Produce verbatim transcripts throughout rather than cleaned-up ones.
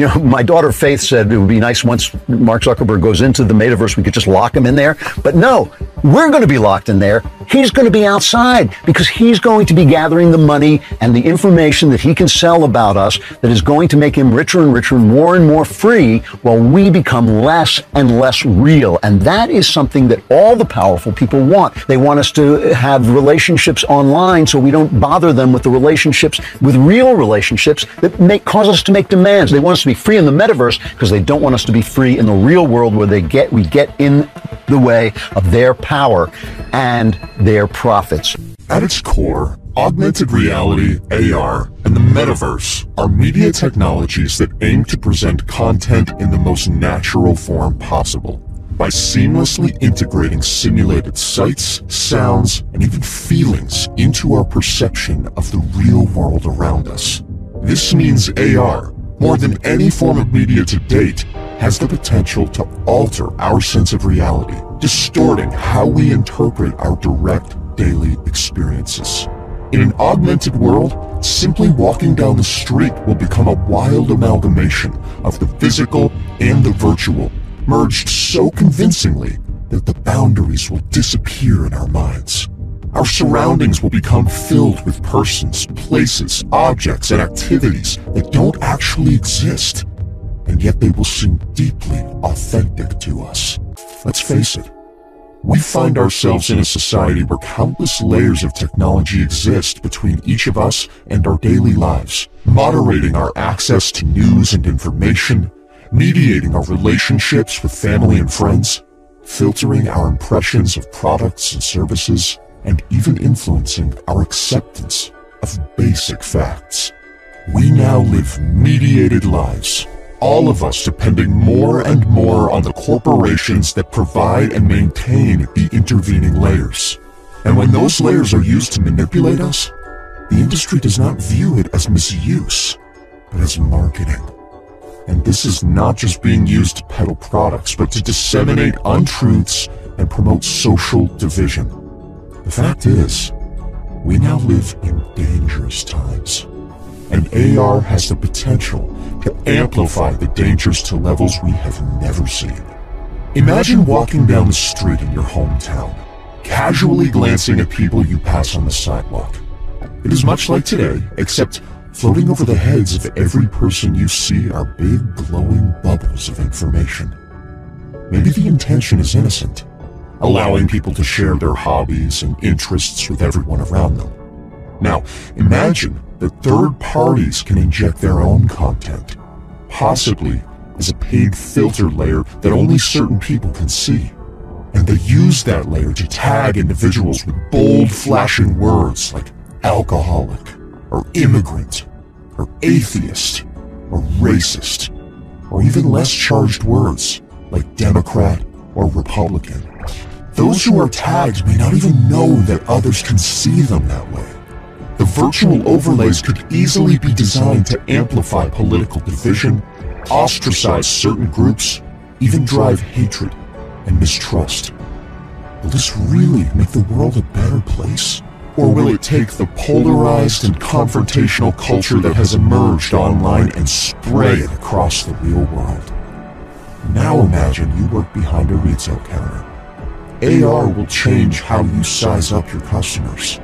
You know, my daughter Faith said it would be nice once Mark Zuckerberg goes into the metaverse, we could just lock him in there. But no, we're going to be locked in there. He's going to be outside because he's going to be gathering the money and the information that he can sell about us that is going to make him richer and richer and more and more free while we become less and less real. And that is something that all the powerful people want. They want us to have relationships online so we don't bother them with the relationships, with real relationships that make, cause us to make demands. They want us to be free in the metaverse because they don't want us to be free in the real world where they get we get in the way of their power and their profits. At its core, augmented reality, A R, and the metaverse are media technologies that aim to present content in the most natural form possible by seamlessly integrating simulated sights, sounds, and even feelings into our perception of the real world around us. This means A R, more than any form of media to date, has the potential to alter our sense of reality, distorting how we interpret our direct daily experiences. In an augmented world, simply walking down the street will become a wild amalgamation of the physical and the virtual, merged so convincingly that the boundaries will disappear in our minds. Our surroundings will become filled with persons, places, objects, and activities that don't actually exist, and yet they will seem deeply authentic to us. Let's face it, we find ourselves in a society where countless layers of technology exist between each of us and our daily lives, moderating our access to news and information, mediating our relationships with family and friends, filtering our impressions of products and services, and even influencing our acceptance of basic facts. We now live mediated lives, all of us depending more and more on the corporations that provide and maintain the intervening layers. And when those layers are used to manipulate us, the industry does not view it as misuse, but as marketing. And this is not just being used to peddle products, but to disseminate untruths and promote social division. The fact is, we now live in dangerous times, and A R has the potential to amplify the dangers to levels we have never seen. Imagine walking down the street in your hometown, casually glancing at people you pass on the sidewalk. It is much like today, except floating over the heads of every person you see are big glowing bubbles of information. Maybe the intention is innocent, allowing people to share their hobbies and interests with everyone around them. Now, imagine that third parties can inject their own content, possibly as a paid filter layer that only certain people can see. And they use that layer to tag individuals with bold, flashing words like alcoholic, or immigrant, or atheist, or racist, or even less charged words like Democrat or Republican. Those who are tagged may not even know that others can see them that way. The virtual overlays could easily be designed to amplify political division, ostracize certain groups, even drive hatred and mistrust. Will this really make the world a better place? Or will it take the polarized and confrontational culture that has emerged online and spray it across the real world? Now imagine you work behind a retail counter. A R will change how you size up your customers.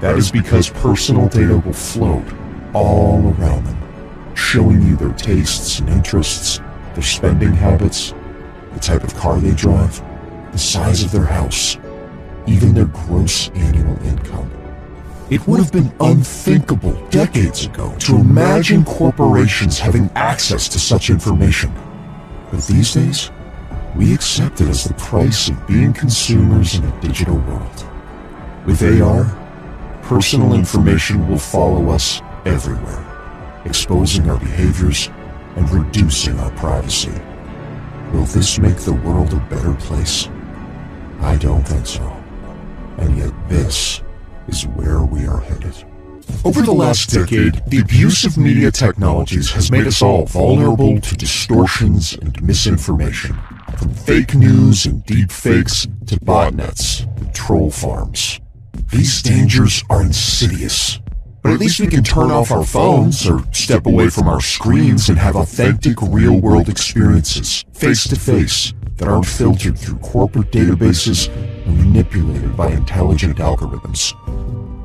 That is because personal data will float all around them, showing you their tastes and interests, their spending habits, the type of car they drive, the size of their house, even their gross annual income. It would have been unthinkable decades ago to imagine corporations having access to such information. But these days, we accept it as the price of being consumers in a digital world. With A R, personal information will follow us everywhere, exposing our behaviors and reducing our privacy. Will this make the world a better place? I don't think so. And yet this is where we are headed. Over the last decade, the abuse of media technologies has made us all vulnerable to distortions and misinformation, from fake news and deep fakes to botnets and troll farms. These dangers are insidious, But at least we can turn off our phones or step away from our screens and have authentic real-world experiences, face-to-face, that aren't filtered through corporate databases and manipulated by intelligent algorithms.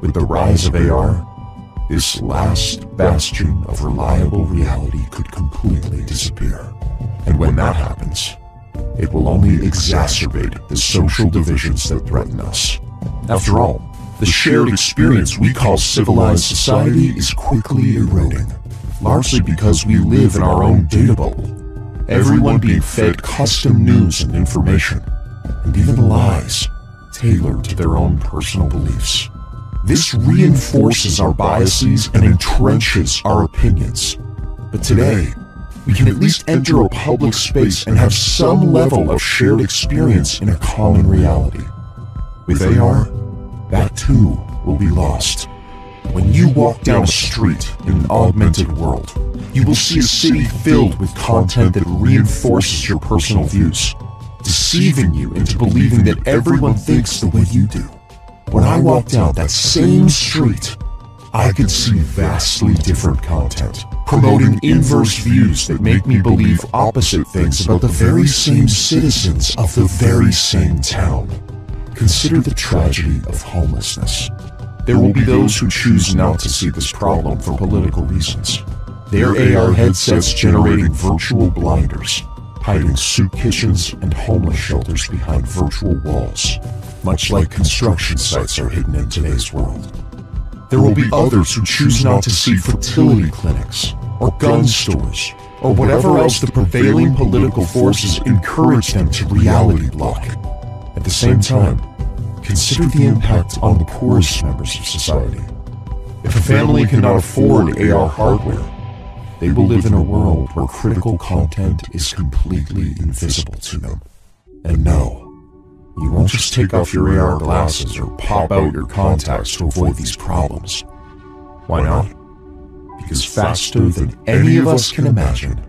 With the rise of A R, this last bastion of reliable reality could completely disappear. And when that happens, it will only exacerbate the social divisions that threaten us. After all, the shared experience we call civilized society is quickly eroding, largely because we live in our own data bubble, everyone being fed custom news and information, and even lies tailored to their own personal beliefs. This reinforces our biases and entrenches our opinions. But today, we can at least enter a public space and have some level of shared experience in a common reality. With A R, that too will be lost. When you walk down a street in an augmented world, you will see a city filled with content that reinforces your personal views, deceiving you into believing that everyone thinks the way you do. When I walked down that same street, I could see vastly different content, promoting inverse views that make me believe opposite things about the very same citizens of the very same town. Consider the tragedy of homelessness. There will be those who choose not to see this problem for political reasons. Their A R headsets generating virtual blinders, hiding soup kitchens and homeless shelters behind virtual walls, much like construction sites are hidden in today's world. There will be others who choose not to see fertility clinics, or gun stores, or whatever else the prevailing political forces encourage them to reality block. At the same time, consider the impact on the poorest members of society. If a family cannot afford A R hardware, they will live in a world where critical content is completely invisible to them. And no, you won't just take off your A R glasses or pop out your contacts to avoid these problems. Why not? Because faster than any of us can imagine,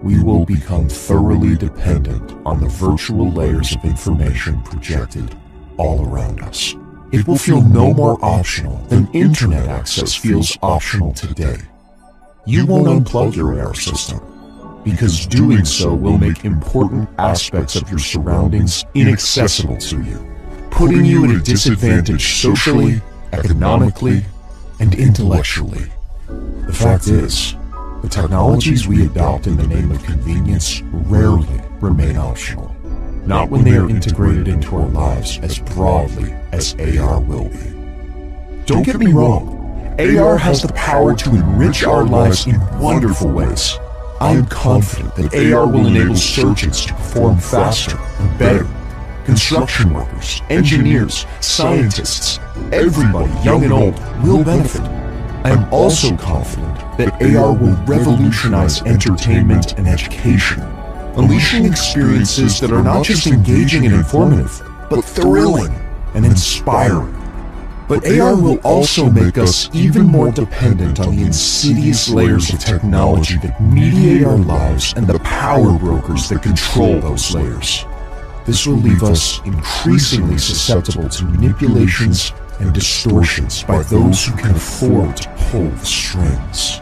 we will become thoroughly dependent on the virtual layers of information projected all around us. It will feel no more optional than internet access feels optional today. You won't unplug your A R system, because doing so will make important aspects of your surroundings inaccessible to you, putting you at a disadvantage socially, economically, and intellectually. The fact is, the technologies we adopt in the name of convenience rarely remain optional, not when they are integrated into our lives as broadly as A R will be. Don't get me wrong, A R has the power to enrich our lives in wonderful ways. I am confident that A R will enable surgeons to perform faster and better, construction workers, engineers, scientists, everybody, young and old, will benefit. I am also confident that A R will revolutionize entertainment and education, unleashing experiences that are not just engaging and informative, but thrilling and inspiring. But A R will also make us even more dependent on the insidious layers of technology that mediate our lives and the power brokers that control those layers. This will leave us increasingly susceptible to manipulations and distortions by those who can afford to pull the strings.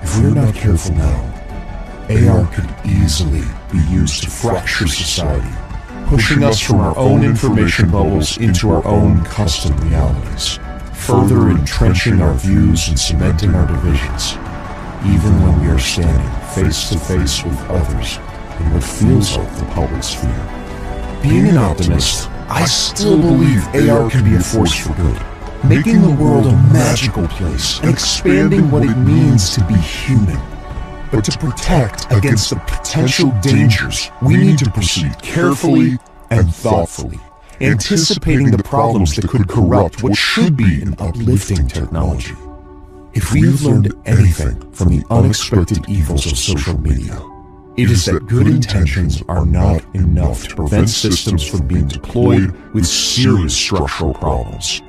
If we're not careful now, A R could easily be used to fracture society, pushing us from our own information bubbles into our own custom realities, further entrenching our views and cementing our divisions, even when we are standing face to face with others in what feels like the public sphere. Being an optimist, I still believe A R can be a force for good, making the world a magical place and expanding what it means to be human. But to protect against the potential dangers, we need to proceed carefully and thoughtfully, anticipating the problems that could corrupt what should be an uplifting technology. If we've learned anything from the unexpected evils of social media, it is that good intentions are not enough to prevent systems from being deployed with serious structural problems.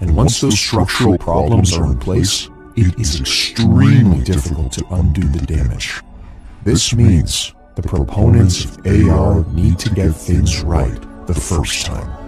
And once those structural problems are in place, it is extremely difficult to undo the damage. This means the proponents of A R need to get things right the first time.